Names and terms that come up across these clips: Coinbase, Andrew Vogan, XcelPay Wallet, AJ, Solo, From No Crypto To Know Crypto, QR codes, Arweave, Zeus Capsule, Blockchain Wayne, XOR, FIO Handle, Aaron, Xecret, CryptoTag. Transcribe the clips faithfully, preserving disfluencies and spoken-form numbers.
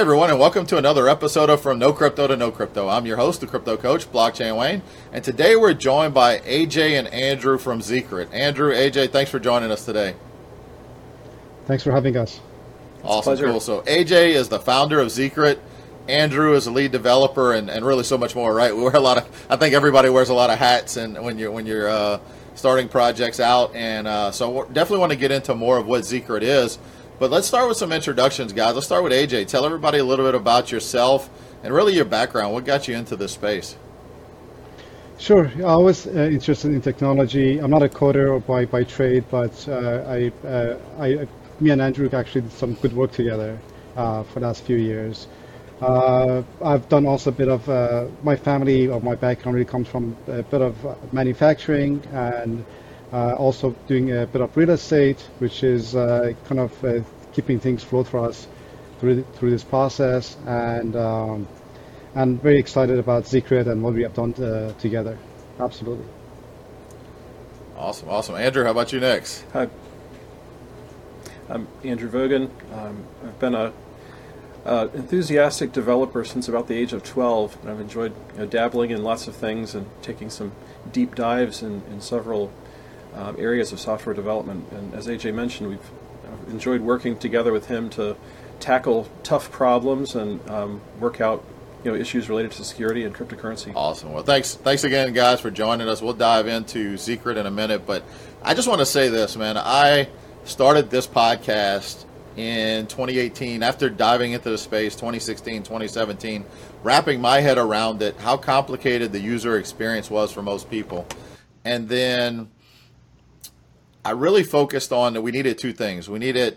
everyone, and welcome to another episode of From No Crypto To Know Crypto. I'm your host, the crypto coach, Blockchain Wayne, and today we're joined by A J and Andrew from Xecret. Andrew, A J, thanks for joining us today. Thanks for having us. Awesome, cool. So A J is the founder of Xecret. Andrew is a lead developer, and, and really so much more, right? We wear a lot of, I think everybody wears a lot of hats, and when you're when you're uh, starting projects out, and uh, so we definitely want to get into more of what Xecret is. But let's start with some introductions, guys. Let's start with A J. Tell everybody a little bit about yourself and really your background. What got you into this space? Sure. I was uh, interested in technology. I'm not a coder by, by trade, but uh, I, uh, I, me and Andrew actually did some good work together uh, for the last few years. Uh, I've done also a bit of uh, my family or my background really comes from a bit of manufacturing and Uh, also doing a bit of real estate, which is uh, kind of uh, keeping things afloat for us through through this process, and um, and very excited about Xecret and what we have done uh, together. Absolutely. Awesome, awesome. Andrew, how about you next? Hi, I'm Andrew Vogan. Um, I've been a uh, enthusiastic developer since about the age of twelve, and I've enjoyed you know, dabbling in lots of things and taking some deep dives in, in several Um, areas of software development. And as A J mentioned, we've enjoyed working together with him to tackle tough problems and um, work out you know issues related to security and cryptocurrency. Awesome. Well, thanks thanks again, guys, for joining us. We'll dive into Xecret in a minute, but I just want to say this, man. I started this podcast in twenty eighteen after diving into the space twenty sixteen, twenty seventeen, wrapping my head around it, how complicated the user experience was for most people. And then I really focused on that we needed two things. We needed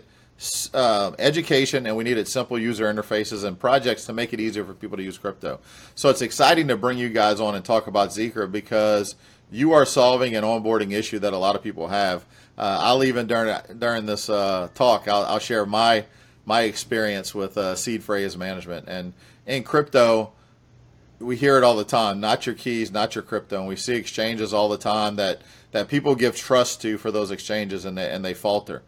uh, education, and we needed simple user interfaces and projects to make it easier for people to use crypto. So it's exciting to bring you guys on and talk about Xecret, because you are solving an onboarding issue that a lot of people have. Uh, I'll even during during this uh, talk, I'll, I'll share my my experience with uh, seed phrase management. And in crypto, we hear it all the time, not your keys, not your crypto. And we see exchanges all the time that, that people give trust to for those exchanges, and they, and they falter.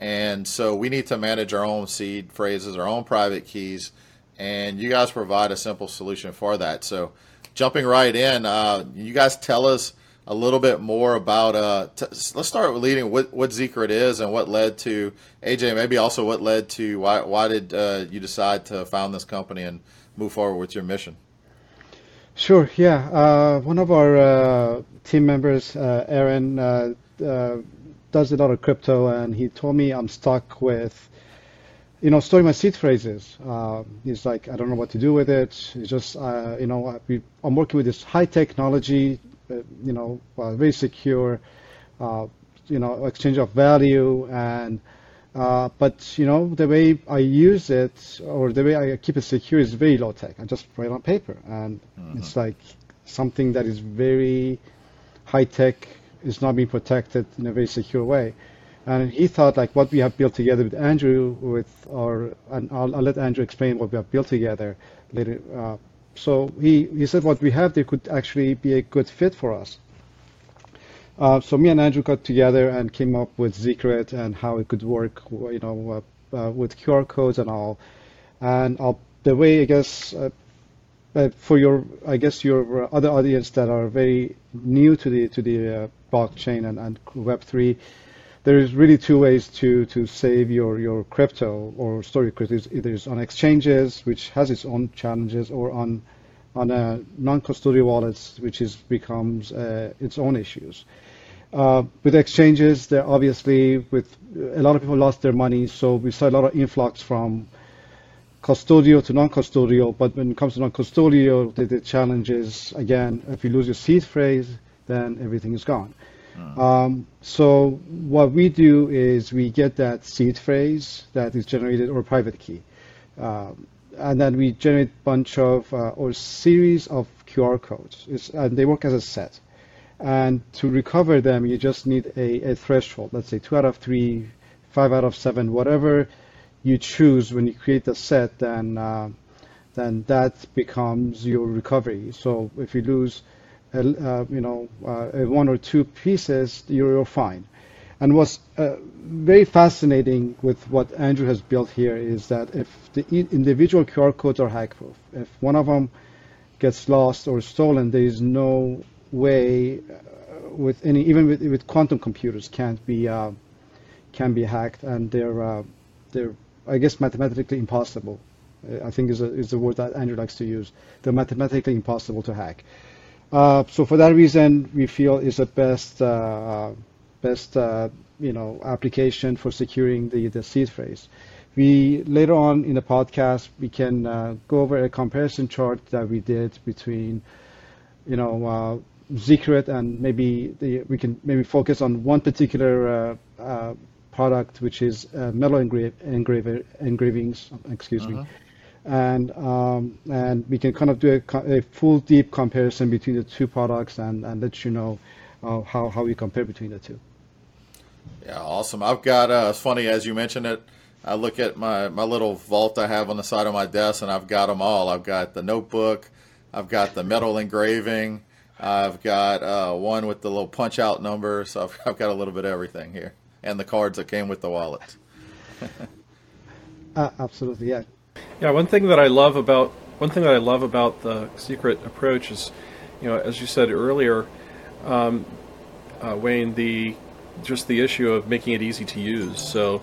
And so we need to manage our own seed phrases, our own private keys, and you guys provide a simple solution for that. So jumping right in, uh, you guys tell us a little bit more about, uh, t- let's start with leading what, what Xecret is and what led to, A J, maybe also what led to, why, why did uh, you decide to found this company and move forward with your mission? Sure, yeah. Uh, one of our uh, team members, uh, Aaron, uh, uh, does a lot of crypto, and he told me I'm stuck with, you know, storing my seed phrases. Uh, he's like, I don't know what to do with it. It's just, uh, you know, I, I'm working with this high technology, uh, you know, uh, very secure, uh, you know, exchange of value. And uh, but, you know, the way I use it or the way I keep it secure is very low tech. I just write on paper, and uh-huh. It's like something that is very high tech is not being protected in a very secure way. And he thought like what we have built together with Andrew with our, and I'll, I'll let Andrew explain what we have built together later. Uh, so he, he said what we have there could actually be a good fit for us. Uh, so me and Andrew got together and came up with Xecret and how it could work, you know, uh, uh, with Q R codes and all. And I'll, the way I guess uh, uh, for your, I guess your other audience that are very new to the to the uh, blockchain and, and Web three, there is really two ways to to save your your crypto or store your crypto. Either it's on exchanges, which has its own challenges, or on on a non-custodial wallets, which is becomes uh, its own issues. Uh, with exchanges, they're obviously with a lot of people lost their money, so we saw a lot of influx from custodial to non-custodial. But when it comes to non-custodial, the, the challenge is again, if you lose your seed phrase, then everything is gone. Uh-huh. Um, so what we do is we get that seed phrase that is generated or private key, um, and then we generate a bunch of uh, or series of Q R codes, it's, and they work as a set. And to recover them, you just need a, a threshold. Let's say two out of three, five out of seven, whatever you choose when you create the set, then uh, then that becomes your recovery. So if you lose, a, uh, you know, uh, one or two pieces, you're, you're fine. And what's uh, very fascinating with what Andrew has built here is that if the individual Q R codes are hack-proof, if one of them gets lost or stolen, there is no way with any, even with, with quantum computers, can't be uh, can be hacked, and they're uh, they're I guess mathematically impossible. I think is a, is the word that Andrew likes to use. They're mathematically impossible to hack. Uh, so for that reason, we feel is the best uh, best uh, you know application for securing the the seed phrase. We later on in the podcast we can uh, go over a comparison chart that we did between you know uh, Xecret, and maybe the, we can maybe focus on one particular uh, uh, product, which is uh, metal engra engraver engravings. Excuse uh-huh. me, and um, and we can kind of do a, a full deep comparison between the two products and and let you know uh, how how we compare between the two. Yeah, awesome. I've got uh, it's funny as you mentioned it. I look at my, my little vault I have on the side of my desk, and I've got them all. I've got the notebook. I've got the metal engraving. I've got uh, one with the little punch-out number. So I've, I've got a little bit of everything here, and the cards that came with the wallet. uh, absolutely, yeah. Yeah, one thing that I love about one thing that I love about the Xecret approach is, you know, as you said earlier, um, uh, Wayne, the just the issue of making it easy to use. So.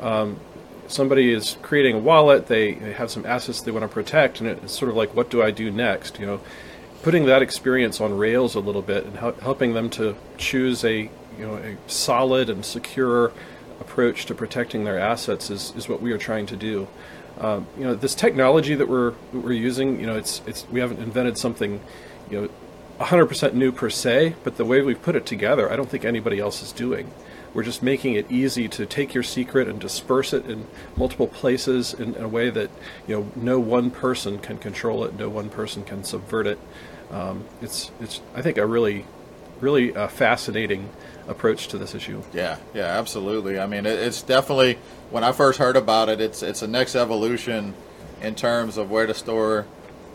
Um, Somebody is creating a wallet, they, they have some assets they want to protect, and it's sort of like, what do I do next? You know, putting that experience on rails a little bit and help, helping them to choose a, you know, a solid and secure approach to protecting their assets is, is what we are trying to do. Um, you know, this technology that we're, we're using, you know, it's, it's, we haven't invented something, you know, one hundred percent new per se, but the way we've put it together, I don't think anybody else is doing. We're just making it easy to take your secret and disperse it in multiple places in a way that, you know, no one person can control it, no one person can subvert it. Um, it's, it's, I think, a really, really uh, fascinating approach to this issue. Yeah, yeah, absolutely. I mean, it, it's definitely, when I first heard about it, it's, it's the next evolution in terms of where to store,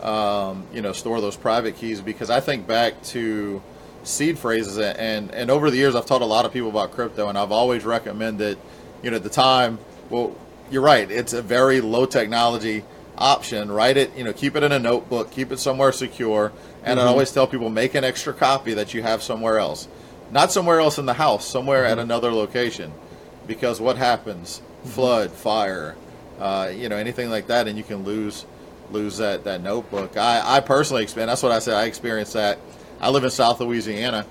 um, you know, store those private keys, because I think back to seed phrases, and and over the years I've taught a lot of people about crypto, and I've always recommended, you know, at the time, well, you're right, it's a very low technology option. Write it, you know, keep it in a notebook, keep it somewhere secure, and mm-hmm. I always tell people, make an extra copy that you have somewhere else, not somewhere else in the house, somewhere mm-hmm. at another location, because what happens? Mm-hmm. Flood, fire, uh, you know, anything like that, and you can lose lose that that notebook. I I personally experience that's what I said I experienced that. I live in South Louisiana,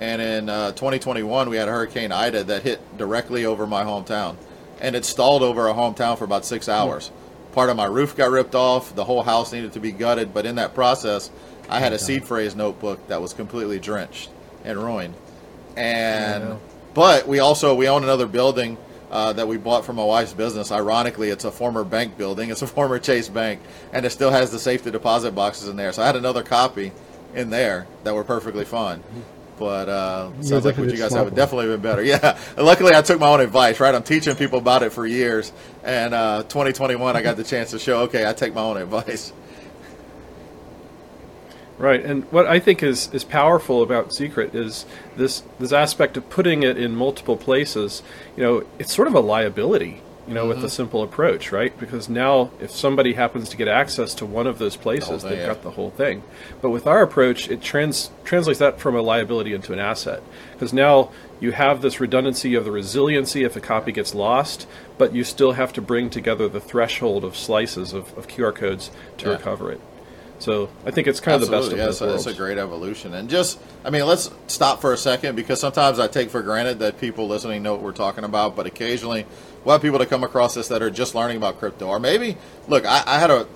and in uh, twenty twenty-one, we had Hurricane Ida that hit directly over my hometown, and it stalled over our hometown for about six hours. Mm. Part of my roof got ripped off. The whole house needed to be gutted, but in that process, I had a seed phrase notebook that was completely drenched and ruined. And yeah. But we also, we own another building uh, that we bought from my wife's business. Ironically, it's a former bank building. It's a former Chase Bank, and it still has the safety deposit boxes in there. So I had another copy in there that were perfectly fine, but uh yeah, sounds like what you guys have would definitely been better. Yeah, luckily I took my own advice, right? I'm teaching people about it for years, and uh twenty twenty-one I got the chance to show, okay, I take my own advice, right? And what I think is is powerful about Xecret is this this aspect of putting it in multiple places. You know, it's sort of a liability, you know, mm-hmm. with a simple approach, right? Because now if somebody happens to get access to one of those places, the they've yeah. got the whole thing. But with our approach, it trans translates that from a liability into an asset, because now you have this redundancy of the resiliency if a copy gets lost, but you still have to bring together the threshold of slices of, of Q R codes to yeah. recover it. So I think it's kind Absolutely. of the best of yeah, both so worlds. That's a great evolution. And just, I mean, let's stop for a second, because sometimes I take for granted that people listening know what we're talking about, but occasionally we'll have people that come across this that are just learning about crypto. Or maybe, look, I, I had a,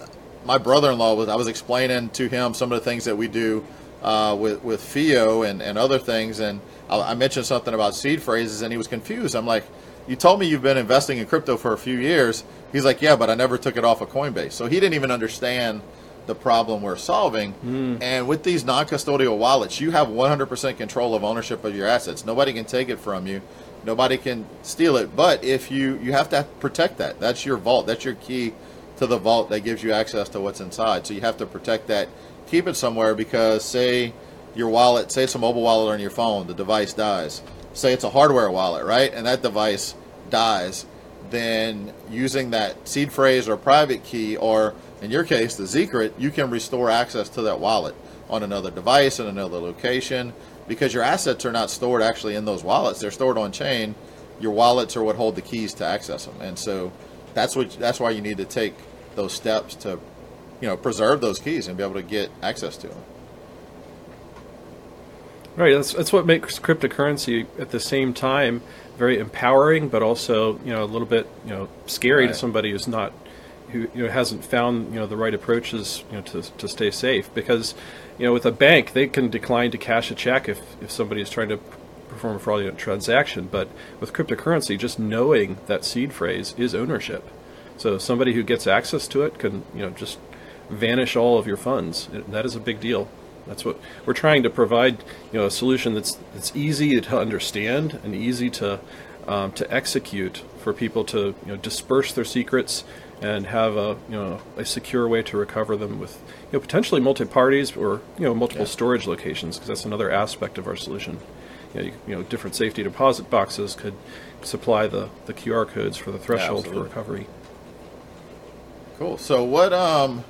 my brother-in-law was, I was explaining to him some of the things that we do uh, with, with F I O and, and other things. And I, I mentioned something about seed phrases, and he was confused. I'm like, you told me you've been investing in crypto for a few years. He's like, yeah, but I never took it off of Coinbase. So he didn't even understand the problem we're solving. Mm. And with these non-custodial wallets, you have one hundred percent control of ownership of your assets. Nobody can take it from you. Nobody can steal it, but if you, you have to protect that. That's your vault. That's your key to the vault that gives you access to what's inside. So you have to protect that, keep it somewhere, because say your wallet, say it's a mobile wallet on your phone, the device dies. Say it's a hardware wallet, right? And that device dies. Then using that seed phrase or private key, or in your case, the Xecret, you can restore access to that wallet on another device, in another location, because your assets are not stored actually in those wallets. They're stored on chain. Your wallets are what hold the keys to access them. And so that's what, that's why you need to take those steps to, you know, preserve those keys and be able to get access to them. Right. That's, that's what makes cryptocurrency at the same time very empowering, but also, you know, a little bit, you know, scary right. to somebody who's not, who you know, hasn't found, you know, the right approaches, you know, to, to stay safe. Because, you know, with a bank, they can decline to cash a check if, if somebody is trying to perform a fraudulent transaction. But with cryptocurrency, just knowing that seed phrase is ownership. So somebody who gets access to it can, you know, just vanish all of your funds. And that is a big deal. That's what we're trying to provide, you know, a solution that's that's easy to understand and easy to um, to execute for people to, you know, disperse their secrets and have a, you know, a secure way to recover them with, you know, potentially multi-parties or, you know, multiple yeah. storage locations, because that's another aspect of our solution. You know, you, you know, different safety deposit boxes could supply the, the Q R codes for the threshold yeah, for recovery. Cool. So what um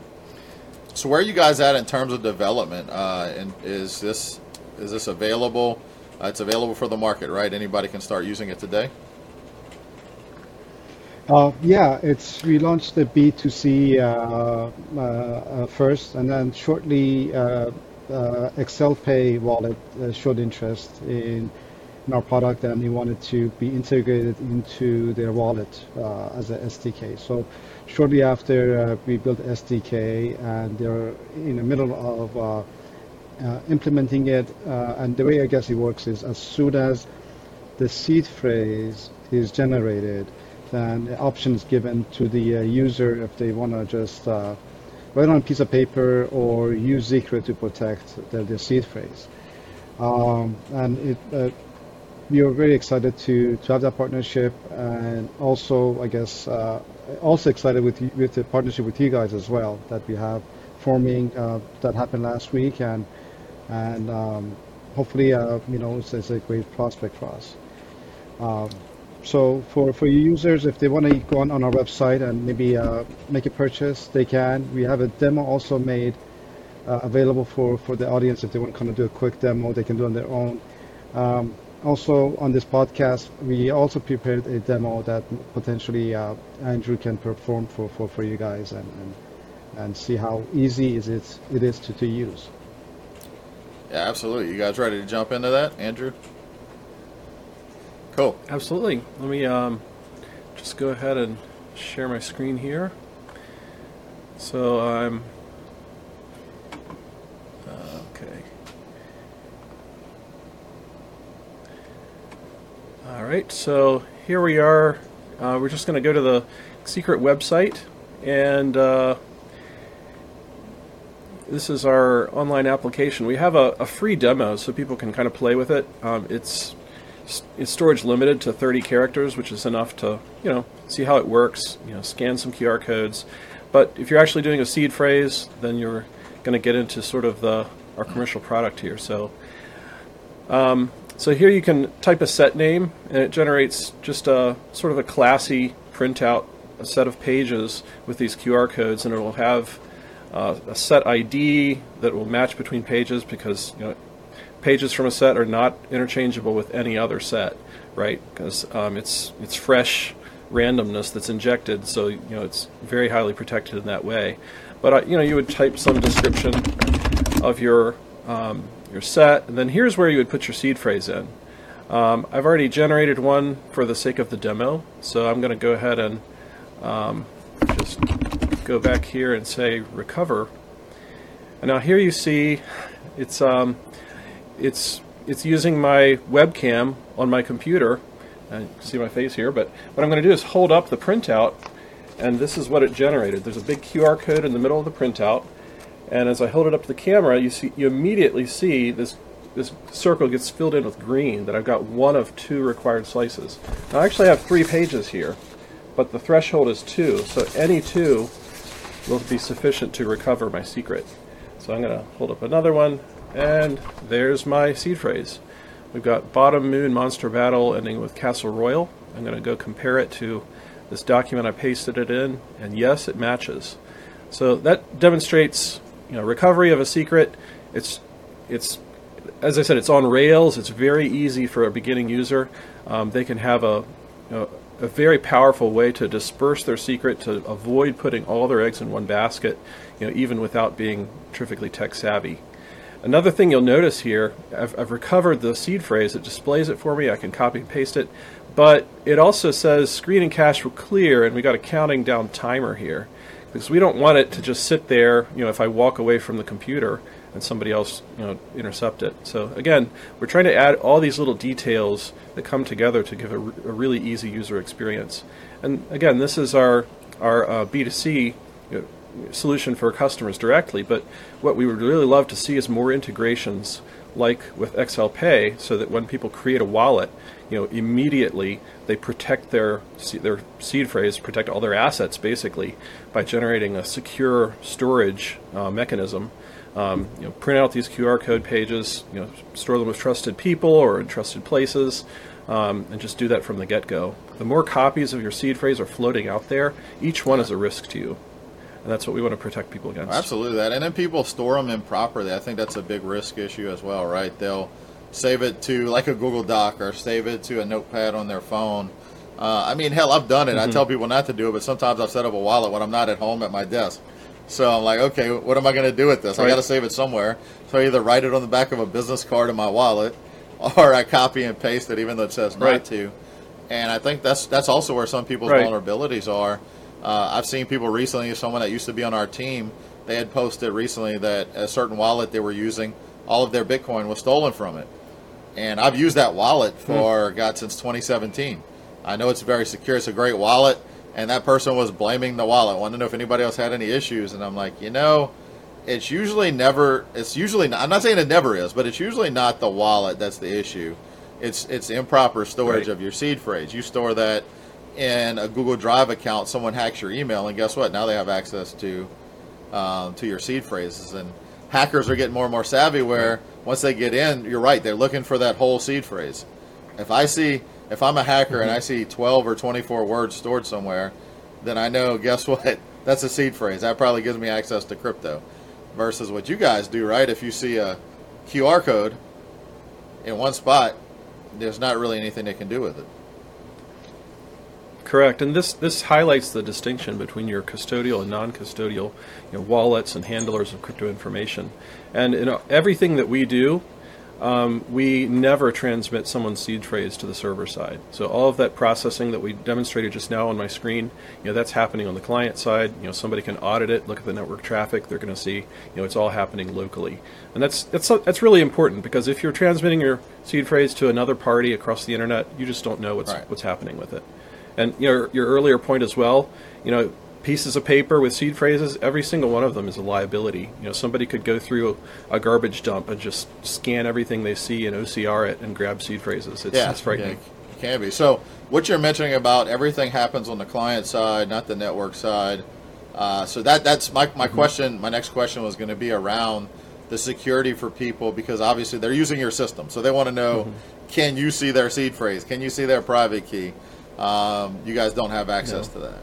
so where are you guys at in terms of development? Uh, and is this is this available? Uh, it's available for the market, right? Anybody can start using it today. Uh, yeah, it's we launched the B two C uh, uh, uh, first, and then shortly uh, uh, XcelPay Wallet uh, showed interest in, in our product, and they wanted to be integrated into their wallet uh, as an S D K. So shortly after uh, we built S D K, and they're in the middle of uh, uh, implementing it. Uh, and the way I guess it works is as soon as the seed phrase is generated, and the options given to the uh, user if they want to just uh, write on a piece of paper or use Xecret to protect their, their seed phrase. Um, and it, uh, we were very excited to, to have that partnership, and also, I guess, uh, also excited with with the partnership with you guys as well that we have forming uh, that happened last week, and and um, hopefully, uh, you know, it's, it's a great prospect for us. Um, So for, for users, if they want to go on, on our website and maybe uh, make a purchase, they can. We have a demo also made uh, available for, for the audience. If they want to kind of do a quick demo, they can do it on their own. Um, also on this podcast, we also prepared a demo that potentially uh, Andrew can perform for, for, for you guys and, and and see how easy is it, it is to, to use. Yeah, absolutely. You guys ready to jump into that, Andrew? Cool. Absolutely. Let me um, just go ahead and share my screen here. So I'm uh, okay. All right. So here we are. Uh, we're just going to go to the Xecret website, and uh, this is our online application. We have a, a free demo, so people can kind of play with it. Um, it's It's storage limited to thirty characters, which is enough to, you know, see how it works, you know, scan some Q R codes. But if you're actually doing a seed phrase, then you're going to get into sort of the our commercial product here. So um, so here you can type a set name, and it generates just a sort of a classy printout, a set of pages with these Q R codes, and it will have uh, a set I D that will match between pages, because, you know, pages from a set are not interchangeable with any other set, right? Because um, it's it's fresh randomness that's injected, so, you know, it's very highly protected in that way. But uh, you know, you would type some description of your um, your set, and then here's where you would put your seed phrase in. Um, I've already generated one for the sake of the demo, so I'm going to go ahead and um, just go back here and say recover. And now here you see it's. Um, It's it's using my webcam on my computer. And you can see my face here, but what I'm going to do is hold up the printout, and this is what it generated. There's a big Q R code in the middle of the printout, and as I hold it up to the camera, you see you immediately see this this circle gets filled in with green, that I've got one of two required slices. Now, I actually have three pages here, but the threshold is two, so any two will be sufficient to recover my Xecret. So I'm going to hold up another one. And there's my seed phrase. We've got bottom moon monster battle ending with Castle Royal. I'm going to go compare it to this document I pasted it in, and yes, it matches. So that demonstrates, you know, recovery of a secret. It's, it's, as I said, it's on rails. It's very easy for a beginning user. Um, they can have a, you know, a very powerful way to disperse their secret, to avoid putting all their eggs in one basket, you know, even without being terrifically tech savvy. Another thing you'll notice here, I've, I've recovered the seed phrase. It displays it for me. I can copy and paste it. But it also says screen and cache will clear, and we got a counting down timer here, because we don't want it to just sit there, you know, if I walk away from the computer and somebody else, you know, intercept it. So again, we're trying to add all these little details that come together to give a, a really easy user experience. And again, this is our, our uh, B two C you know, solution for customers directly, but what we would really love to see is more integrations like with XcelPay, so that when people create a wallet, you know, immediately they protect their their seed phrase, protect all their assets basically by generating a secure storage uh, mechanism. Um, you know, print out these Q R code pages, you know, store them with trusted people or in trusted places, um, and just do that from the get-go. The more copies of your seed phrase are floating out there, each one is a risk to you. And that's what we want to protect people against. Absolutely. That. And then people store them improperly. I think that's a big risk issue as well, right? They'll save it to like a Google Doc or save it to a notepad on their phone. Uh, I mean, hell, I've done it. Mm-hmm. I tell people not to do it, but sometimes I've set up a wallet when I'm not at home at my desk. So I'm like, okay, what am I going to do with this? Right. I got to save it somewhere. So I either write it on the back of a business card in my wallet, or I copy and paste it, even though it says right. not to. And I think that's that's also where some people's right. vulnerabilities are. Uh, I've seen people recently, someone that used to be on our team, they had posted recently that a certain wallet they were using, all of their Bitcoin was stolen from it. And I've used that wallet for, mm. God, since twenty seventeen. I know it's very secure. It's a great wallet. And that person was blaming the wallet. Wanted to know if anybody else had any issues. And I'm like, you know, it's usually never, it's usually not, I'm not saying it never is, but it's usually not the wallet that's the issue. It's, it's improper storage right. of your seed phrase. You store that in a Google Drive account, someone hacks your email, and guess what? Now they have access to um, to your seed phrases. And hackers are getting more and more savvy where mm-hmm. once they get in, you're right, they're looking for that whole seed phrase. If I see, if I'm a hacker mm-hmm. and I see twelve or twenty-four words stored somewhere, then I know, guess what? That's a seed phrase. That probably gives me access to crypto versus what you guys do, right? If you see a Q R code in one spot, there's not really anything they can do with it. Correct, and this, this highlights the distinction between your custodial and non-custodial, you know, wallets and handlers of crypto information. And in everything that we do, um, we never transmit someone's seed phrase to the server side. So all of that processing that we demonstrated just now on my screen, you know, that's happening on the client side. You know, somebody can audit it, look at the network traffic. They're going to see, you know, it's all happening locally, and that's that's that's really important, because if you're transmitting your seed phrase to another party across the internet, you just don't know what's right. what's happening with it. And your your earlier point as well, you know, pieces of paper with seed phrases, every single one of them is a liability. You know, somebody could go through a, a garbage dump and just scan everything they see and O C R it and grab seed phrases. It's, yeah, it's frightening. Yeah, it can be. So what you're mentioning about everything happens on the client side, not the network side. Uh, so that that's my, my mm-hmm. question. My next question was going to be around the security for people, because obviously they're using your system. So they want to know, mm-hmm. can you see their seed phrase? Can you see their private key? Um, you guys don't have access no. to that.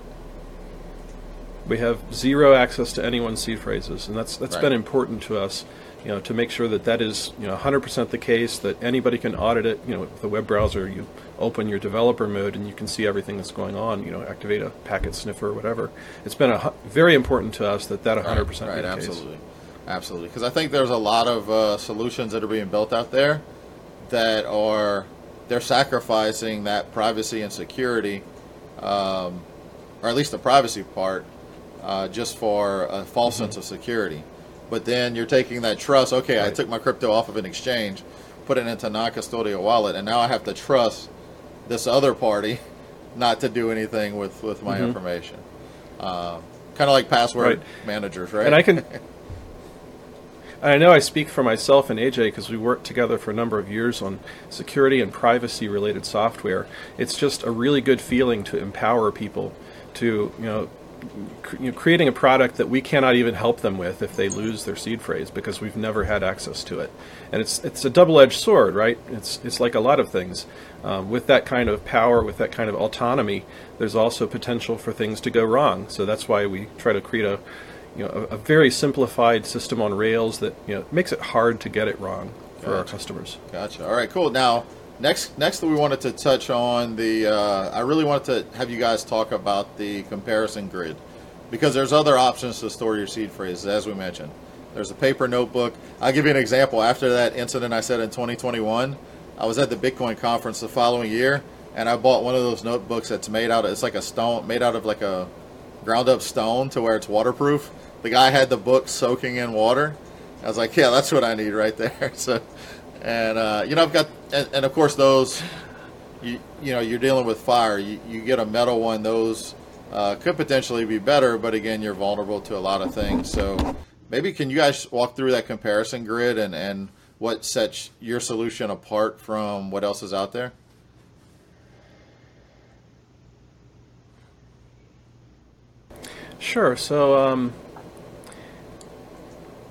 We have zero access to anyone's seed phrases, and that's that's right. been important to us, you know, to make sure that that is, you know, one hundred percent the case, that anybody can audit it. You know, with the web browser, you open your developer mode, and you can see everything that's going on. You know, activate a packet sniffer or whatever. It's been a, very important to us that that one hundred percent right, right, be the absolutely. Case. Absolutely, because I think there's a lot of uh, solutions that are being built out there that are... they're sacrificing that privacy and security, um, or at least the privacy part, uh, just for a false mm-hmm. sense of security. But then you're taking that trust. Okay, right. I took my crypto off of an exchange, put it into a non-custodial wallet, and now I have to trust this other party not to do anything with, with my mm-hmm. information. Uh, kind of like password right. managers, right? And I can... I know I speak for myself and A J, because we worked together for a number of years on security and privacy related software. It's just a really good feeling to empower people to, you know, you know, creating a product that we cannot even help them with if they lose their seed phrase, because we've never had access to it. And it's it's a double-edged sword, right? It's it's like a lot of things. Um, with that kind of power, with that kind of autonomy, there's also potential for things to go wrong. So that's why we try to create a you know a, a very simplified system on rails that you know makes it hard to get it wrong for gotcha. our customers. Gotcha. All right, cool. Now, Next, next we wanted to touch on the, uh, I really wanted to have you guys talk about the comparison grid, because there's other options to store your seed phrases, as we mentioned. There's a paper notebook. I'll give you an example. After that incident I said in twenty twenty-one, I was at the Bitcoin conference the following year, and I bought one of those notebooks that's made out of, it's like a stone, made out of like a ground up stone to where it's waterproof. The guy had the book soaking in water. I was like, yeah, that's what I need right there. So. And, uh, you know, I've got, and, and of course those, you, you know, you're dealing with fire, you, you get a metal one, those uh, could potentially be better, but again, you're vulnerable to a lot of things. So maybe can you guys walk through that comparison grid and, and what sets your solution apart from what else is out there? Sure. So, um,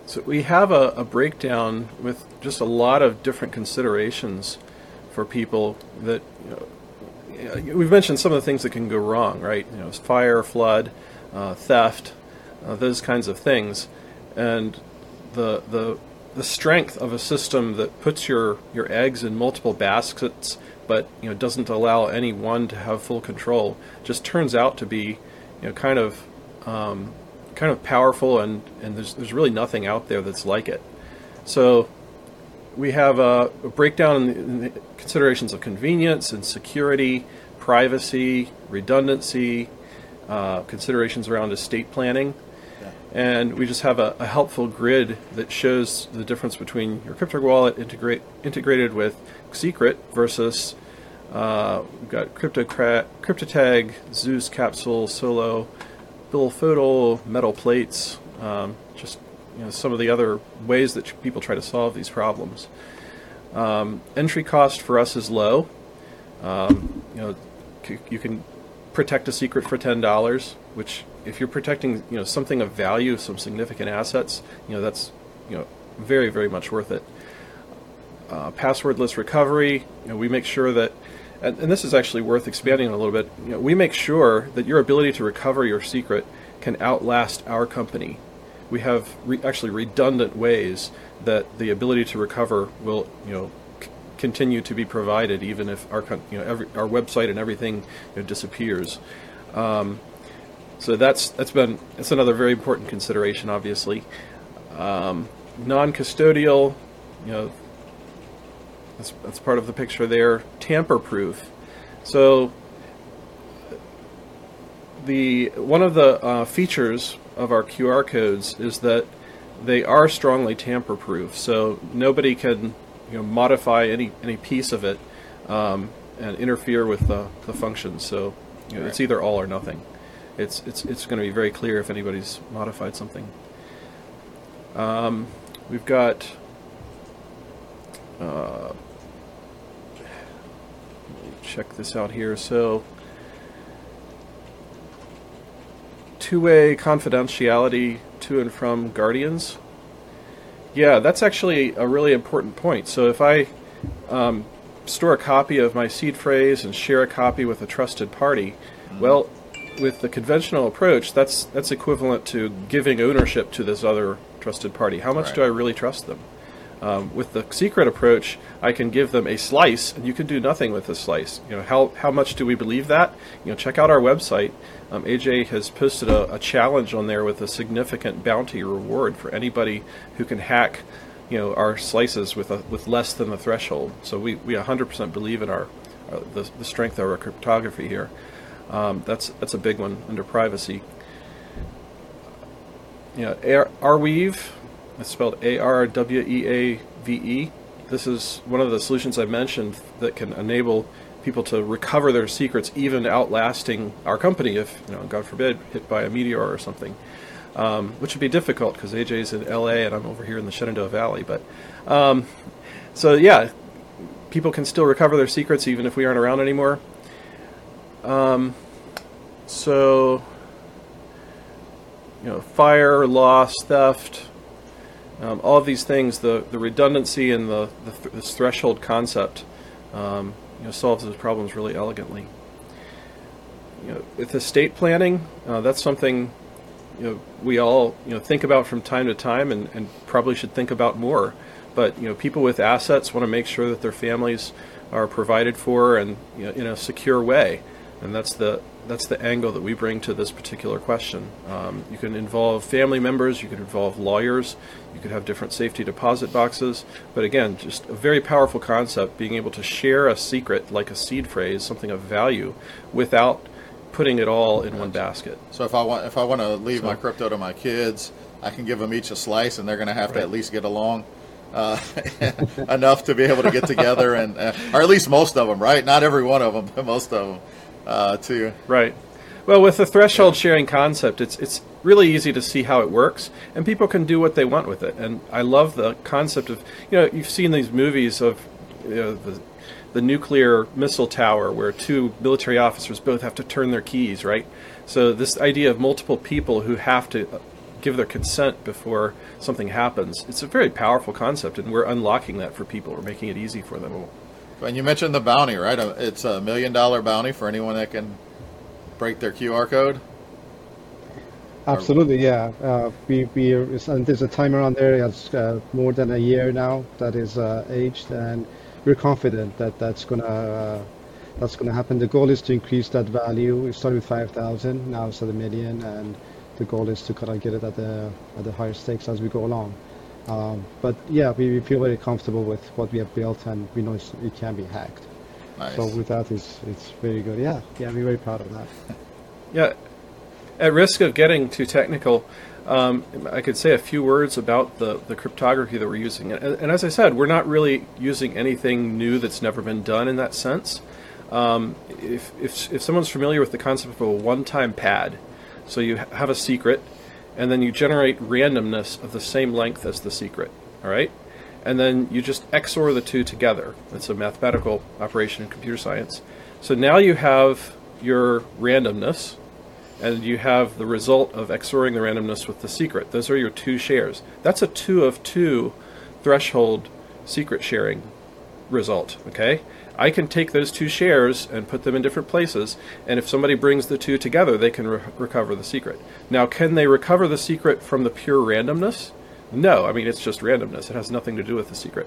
So we have a, a breakdown with just a lot of different considerations for people that, you know, we've mentioned some of the things that can go wrong, right? You know, fire, flood, uh, theft, uh, those kinds of things. And the, the the strength of a system that puts your, your eggs in multiple baskets, but, you know, doesn't allow any one to have full control, just turns out to be, you know, kind of... Um, kind of powerful, and, and there's there's really nothing out there that's like it. So we have a, a breakdown in the, in the considerations of convenience and security, privacy, redundancy, uh, considerations around estate planning, yeah. and we just have a, a helpful grid that shows the difference between your crypto wallet integrate, integrated with Xecret versus uh, we've got CryptoTag, CryptoTag, Zeus Capsule, Solo, Bill Photo, metal plates, um, just you know, some of the other ways that people try to solve these problems. Um, entry cost for us is low. Um, you know, c- you can protect a secret for ten dollars, which if you're protecting you know something of value, some significant assets, you know that's you know very very much worth it. Uh, passwordless recovery. You know, we make sure that. And, and this is actually worth expanding on a little bit. You know, we make sure that your ability to recover your secret can outlast our company. We have re- actually redundant ways that the ability to recover will, you know, c- continue to be provided, even if our, com- you know, every, our website and everything you know, disappears. Um, so that's that's been that's another very important consideration, obviously. Um, non-custodial, you know. That's, that's part of the picture there. Tamper-proof. So the one of the uh, features of our Q R codes is that they are strongly tamper-proof. So nobody can you know, modify any, any piece of it um, and interfere with the, the function. So you know, right. It's either all or nothing. It's it's it's going to be very clear if anybody's modified something. Um, we've got. Uh, check this out here. So two-way confidentiality to and from guardians. Yeah, that's actually a really important point. So if I um, store a copy of my seed phrase and share a copy with a trusted party, mm-hmm. well, with the conventional approach, that's that's equivalent to giving ownership to this other trusted party. How much right. do I really trust them? Um, with the Xecret approach, I can give them a slice, and you can do nothing with a slice. You know, how how much do we believe that? You know, check out our website. Um, A J has posted a, a challenge on there with a significant bounty reward for anybody who can hack, you know, our slices with a, with less than the threshold. So we, we one hundred percent believe in our uh, the, the strength of our cryptography here. Um, that's that's a big one under privacy. Yeah, Ar- Arweave. It's spelled A R W E A V E. This is one of the solutions I mentioned that can enable people to recover their secrets, even outlasting our company if, you know, God forbid, hit by a meteor or something, um, which would be difficult because A J's in L A and I'm over here in the Shenandoah Valley. But um, so, yeah, people can still recover their secrets even if we aren't around anymore. Um, so you know, fire, loss, theft, um, all of these things, the, the redundancy and the, the th- this threshold concept um, you know, solves those problems really elegantly. You know, with estate planning, uh, that's something you know, we all you know, think about from time to time, and, and probably should think about more. But you know, people with assets want to make sure that their families are provided for and you know, in a secure way, and that's the that's the angle that we bring to this particular question. Um, you can involve family members, you can involve lawyers, you could have different safety deposit boxes, but again, just a very powerful concept, being able to share a secret, like a seed phrase, something of value, without putting it all in one basket. So if I want if I want to leave so, my crypto to my kids, I can give them each a slice, and they're going to have right. to at least get along. Uh, enough to be able to get together, and uh, or at least most of them, right? Not every one of them, but most of them, uh, too. Right. Well, with the threshold yeah. sharing concept, it's it's really easy to see how it works, and people can do what they want with it. And I love the concept of, you know, you've seen these movies of, you know, the the nuclear missile tower where two military officers both have to turn their keys, right? So this idea of multiple people who have to give their consent before something happens. It's a very powerful concept, and we're unlocking that for people. We're making it easy for them. And you mentioned the bounty, right? It's a million dollar bounty for anyone that can break their Q R code? Absolutely, yeah. Uh, we, we and there's a timer on there that's uh, more than a year now that is uh, aged, and we're confident that that's going to uh, that's gonna happen. The goal is to increase that value. We started with five thousand, now it's at a million, and the goal is to kind of get it at the at the higher stakes as we go along. Um, but yeah, we, we feel very comfortable with what we have built, and we know it's, it can be hacked. Nice. So with that, it's, it's very good. Yeah, yeah, we're very proud of that. Yeah, at risk of getting too technical, um, I could say a few words about the, the cryptography that we're using. And, and as I said, we're not really using anything new that's never been done in that sense. Um, if, if if someone's familiar with the concept of a one-time pad, so you have a secret, and then you generate randomness of the same length as the secret, all right? And then you just X O R the two together. It's a mathematical operation in computer science. So now you have your randomness, and you have the result of XORing the randomness with the secret. Those are your two shares. That's a two of two threshold secret sharing result, okay? I can take those two shares and put them in different places, and if somebody brings the two together, they can re- recover the secret. Now, can they recover the secret from the pure randomness? No, I mean, it's just randomness. It has nothing to do with the secret.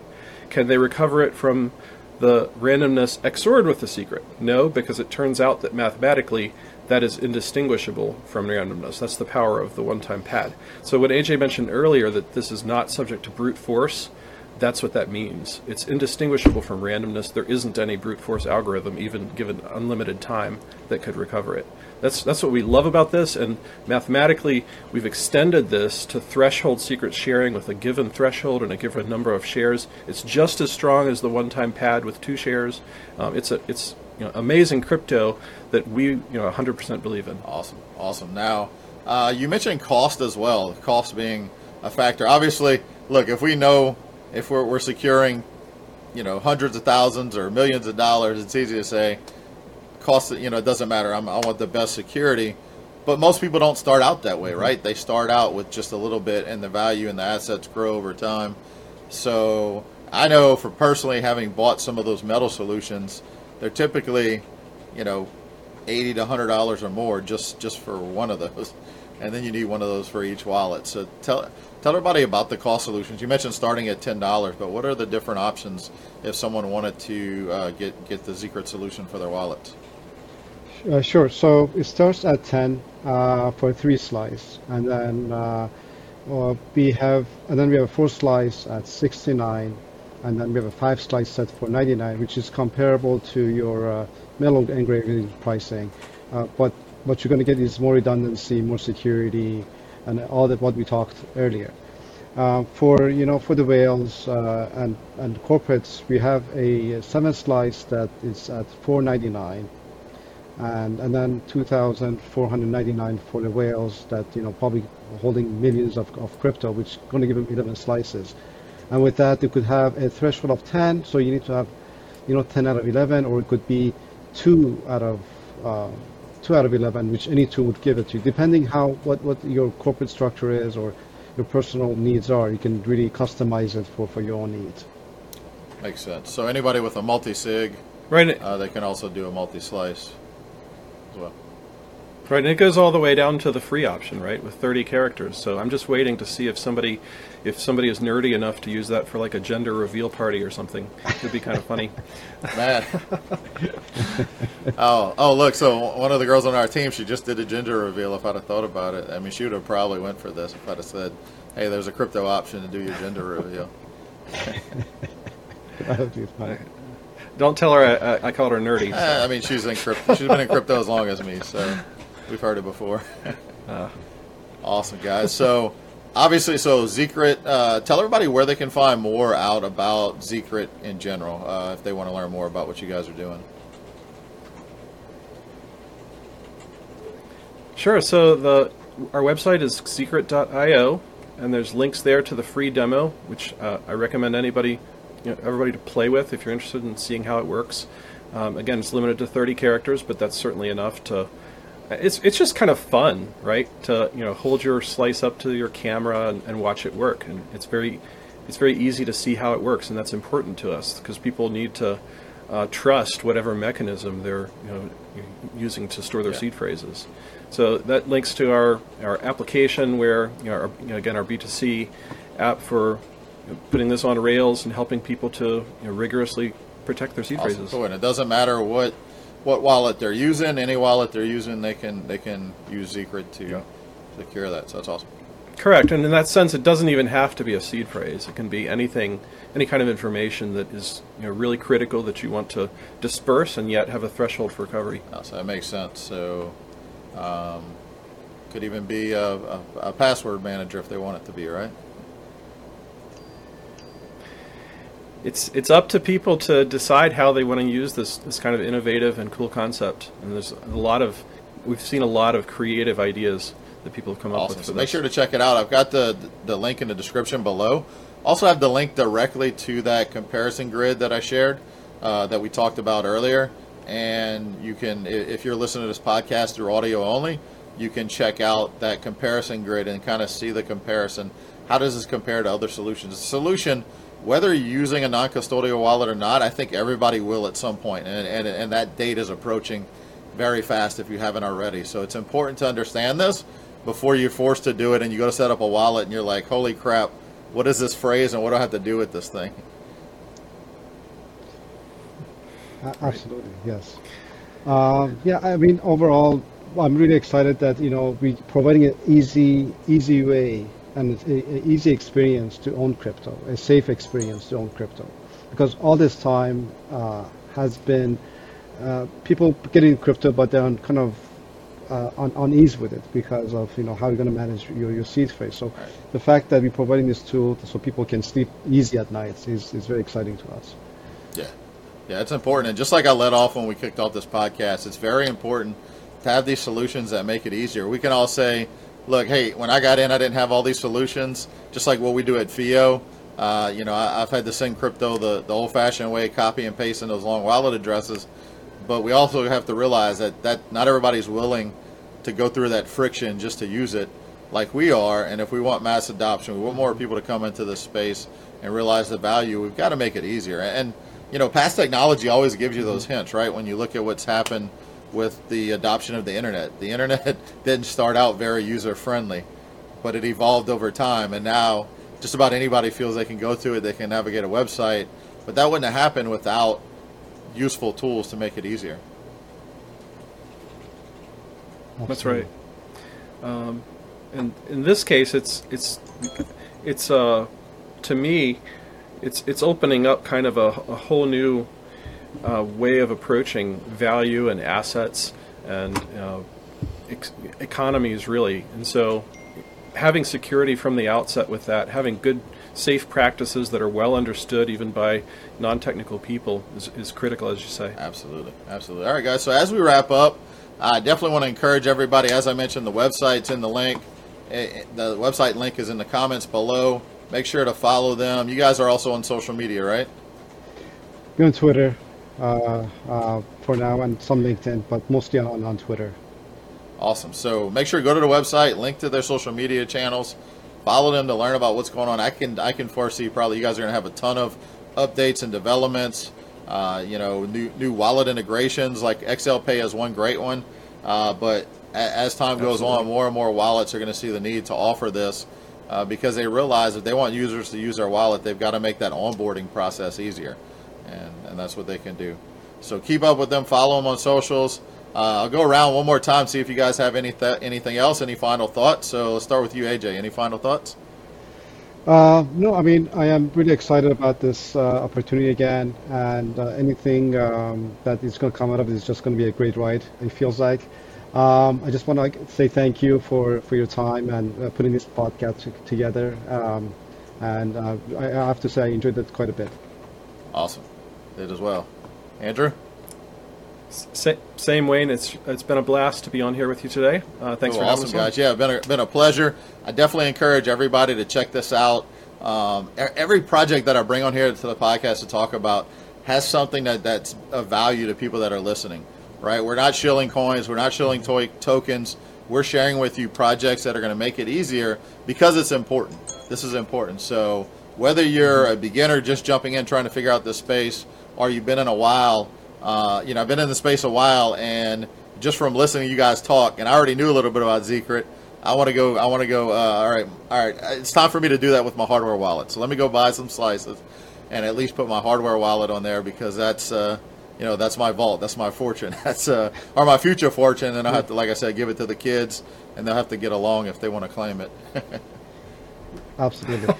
Can they recover it from the randomness X O R'd with the secret? No, because it turns out that mathematically, that is indistinguishable from randomness. That's the power of the one-time pad. So when A J mentioned earlier that this is not subject to brute force, that's what that means. It's indistinguishable from randomness. There isn't any brute force algorithm, even given unlimited time, that could recover it. That's that's what we love about this, and mathematically, we've extended this to threshold secret sharing with a given threshold and a given number of shares. It's just as strong as the one-time pad with two shares. Um, it's a it's you know, amazing crypto that we you know one hundred percent believe in. Awesome, awesome. Now, uh, you mentioned cost as well. Cost being a factor. Obviously, look, if we know. If we're, we're securing, you know, hundreds of thousands or millions of dollars, it's easy to say, cost, you know, it doesn't matter. I'm, I want the best security. But most people don't start out that way, right? They start out with just a little bit, and the value and the assets grow over time. So I know for personally having bought some of those metal solutions, they're typically, you know, eighty to one hundred dollars or more just, just for one of those. And then you need one of those for each wallet. So tell tell everybody about the cost solutions. You mentioned starting at ten dollars, but what are the different options if someone wanted to uh, get, get the Xecret solution for their wallet? Uh, sure. So it starts at ten uh, for three slice, and then uh, uh, we have and then we have a four slice at sixty-nine, and then we have a five slice set for ninety-nine, which is comparable to your uh, metal engraving pricing, uh, but what you're going to get is more redundancy, more security, and all that what we talked earlier. Uh, for you know, for the whales uh, and and corporates, we have a seven slice that is at four ninety-nine, and and then two thousand four hundred ninety-nine for the whales that you know probably holding millions of, of crypto, which is going to give them eleven slices. And with that, you could have a threshold of ten, so you need to have, you know, ten out of eleven, or it could be two out of. Uh, twelve, eleven, which any tool would give it to you, depending how what, what your corporate structure is or your personal needs are. You can really customize it for, for your own needs. Makes sense. So anybody with a multi-sig, right, uh, they can also do a multi-slice as well. Right, and it goes all the way down to the free option, right, with thirty characters. So I'm just waiting to see if somebody, if somebody is nerdy enough to use that for like a gender reveal party or something. It would be kind of funny. Man. oh, oh, look, so one of the girls on our team, she just did a gender reveal. If I'd have thought about it, I mean, she would have probably went for this if I'd have said, hey, there's a crypto option to do your gender reveal. That would be fun. Don't tell her I, I called her nerdy. So. Uh, I mean, she's in crypto. She's been in crypto as long as me, so... We've heard it before. uh. Awesome, guys. So, obviously, so Xecret, uh, tell everybody where they can find more out about Xecret in general, uh, if they want to learn more about what you guys are doing. Sure. So, the our website is xecret dot i o, and there's links there to the free demo, which uh, I recommend anybody, you know, everybody to play with if you're interested in seeing how it works. Um, again, it's limited to thirty characters, but that's certainly enough to... It's it's just kind of fun, right? To you know, hold your slice up to your camera and, and watch it work, and it's very, it's very easy to see how it works, and that's important to us because people need to uh, trust whatever mechanism they're you know using to store their yeah. seed phrases. So that links to our our application, where you know, our, you know again our B two C app for you know, putting this on rails and helping people to you know, rigorously protect their seed awesome. phrases. Cool. And it doesn't matter what. What wallet they're using, any wallet they're using, they can they can use Xecret to yeah. secure that. So that's awesome. Correct, and in that sense, it doesn't even have to be a seed phrase. It can be anything, any kind of information that is you know, really critical that you want to disperse and yet have a threshold for recovery. Oh, so that makes sense. So um, could even be a, a, a password manager if they want it to be, right? It's it's up to people to decide how they want to use this this kind of innovative and cool concept. And there's a lot of we've seen a lot of creative ideas that people have come awesome. up with. So make this. sure to check it out. I've got the the link in the description below. Also, I have the link directly to that comparison grid that I shared uh, that we talked about earlier. And you can, if you're listening to this podcast through audio only, you can check out that comparison grid and kind of see the comparison. How does this compare to other solutions? The solution. Whether you're using a non-custodial wallet or not, I think everybody will at some point, and, and, and that date is approaching very fast if you haven't already. So it's important to understand this before you're forced to do it and you go to set up a wallet and you're like, holy crap, what is this phrase and what do I have to do with this thing? Absolutely, yes. Um, yeah, I mean, overall, I'm really excited that, you know, we're providing an easy, easy way and it's an easy experience to own crypto, a safe experience to own crypto, because all this time uh, has been uh, people getting crypto, but they're on kind of uh, on unease with it because of you know how you're going to manage your, your seed phrase. So right. the fact that we're providing this tool so people can sleep easy at night is, is very exciting to us. Yeah, yeah, it's important. And just like I let off when we kicked off this podcast, it's very important to have these solutions that make it easier. We can all say, look, hey, when I got in, I didn't have all these solutions, just like what we do at F I O. Uh, you know, I, I've had to send crypto the, the old-fashioned way, copy and pasting those long wallet addresses. But we also have to realize that, that not everybody's willing to go through that friction just to use it like we are. And if we want mass adoption, we want more people to come into this space and realize the value, we've got to make it easier. And, you know, past technology always gives you those hints, right, when you look at what's happened with the adoption of the internet. The internet didn't start out very user-friendly, but it evolved over time, and now just about anybody feels they can go to it, they can navigate a website, but that wouldn't have happened without useful tools to make it easier. That's right. Um, and in this case, it's, it's, it's uh, to me, it's, it's opening up kind of a, a whole new Uh, way of approaching value and assets and uh, ex- economies, really. And so having security from the outset with that, having good, safe practices that are well understood even by non-technical people is, is critical, as you say. Absolutely. Absolutely. All right, guys. So as we wrap up, I definitely want to encourage everybody, as I mentioned, the website's in the link. The website link is in the comments below. Make sure to follow them. You guys are also on social media, right? You're on Twitter. Uh, uh, for now, and some LinkedIn, but mostly on, on Twitter. Awesome. So make sure you go to the website, link to their social media channels, follow them to learn about what's going on. I can I can foresee probably you guys are going to have a ton of updates and developments. Uh, you know, new new wallet integrations, like XcelPay is one great one. Uh, but a, as time Absolutely. goes on, more and more wallets are going to see the need to offer this uh, because they realize if they want users to use their wallet, they've got to make that onboarding process easier, and and that's what they can do. So keep up with them, follow them on socials. Uh, I'll go around one more time, see if you guys have any th- anything else, any final thoughts. So let's start with you, A J. Any final thoughts? Uh, no, I mean, I am really excited about this uh, opportunity again, and uh, anything um, that is going to come out of it is just going to be a great ride, it feels like. Um, I just want to like, say thank you for, for your time and uh, putting this podcast t- together. Um, and uh, I, I have to say I enjoyed it quite a bit. Awesome. Did as well. Andrew? Same, Wayne. It's it's been a blast to be on here with you today. Uh, thanks oh, for having awesome, us. Awesome, guys. On. Yeah, been a, been a pleasure. I definitely encourage everybody to check this out. Um, every project that I bring on here to the podcast to talk about has something that, that's of value to people that are listening. Right? We're not shilling coins. We're not shilling toy tokens. We're sharing with you projects that are going to make it easier because it's important. This is important. So whether you're a beginner just jumping in trying to figure out this space, or you've been in a while. Uh, you know, I've been in the space a while, and just from listening to you guys talk, and I already knew a little bit about Xecret. I want to go. I want to go. Uh, all right, all right. It's time for me to do that with my hardware wallet. So let me go buy some slices, and at least put my hardware wallet on there because that's, uh, you know, that's my vault. That's my fortune. That's uh, or my future fortune. And I have to, like I said, give it to the kids, and they'll have to get along if they want to claim it. Absolutely.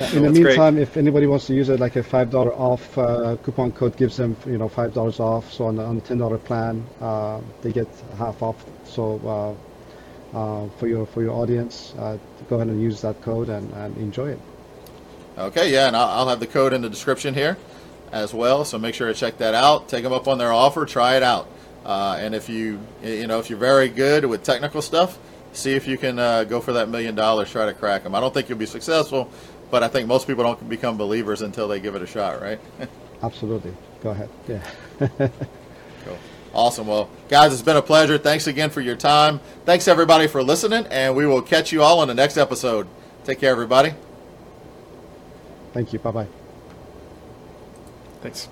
In the That's meantime, great. If anybody wants to use it, like a five dollar off uh, coupon code gives them, you know, five dollars off. So on the, on the ten dollar plan, uh, they get half off. So uh, uh, for your for your audience, uh, go ahead and use that code and, and enjoy it. Okay, yeah, and I'll, I'll have the code in the description here as well. So make sure to check that out. Take them up on their offer. Try it out. Uh, and if you you know if you're very good with technical stuff, see if you can uh, go for that million dollars. Try to crack them. I don't think you'll be successful. But I think most people don't become believers until they give it a shot, right? Absolutely. Go ahead. Yeah. Cool. Awesome. Well, guys, it's been a pleasure. Thanks again for your time. Thanks, everybody, for listening, and we will catch you all on the next episode. Take care, everybody. Thank you. Bye-bye. Thanks.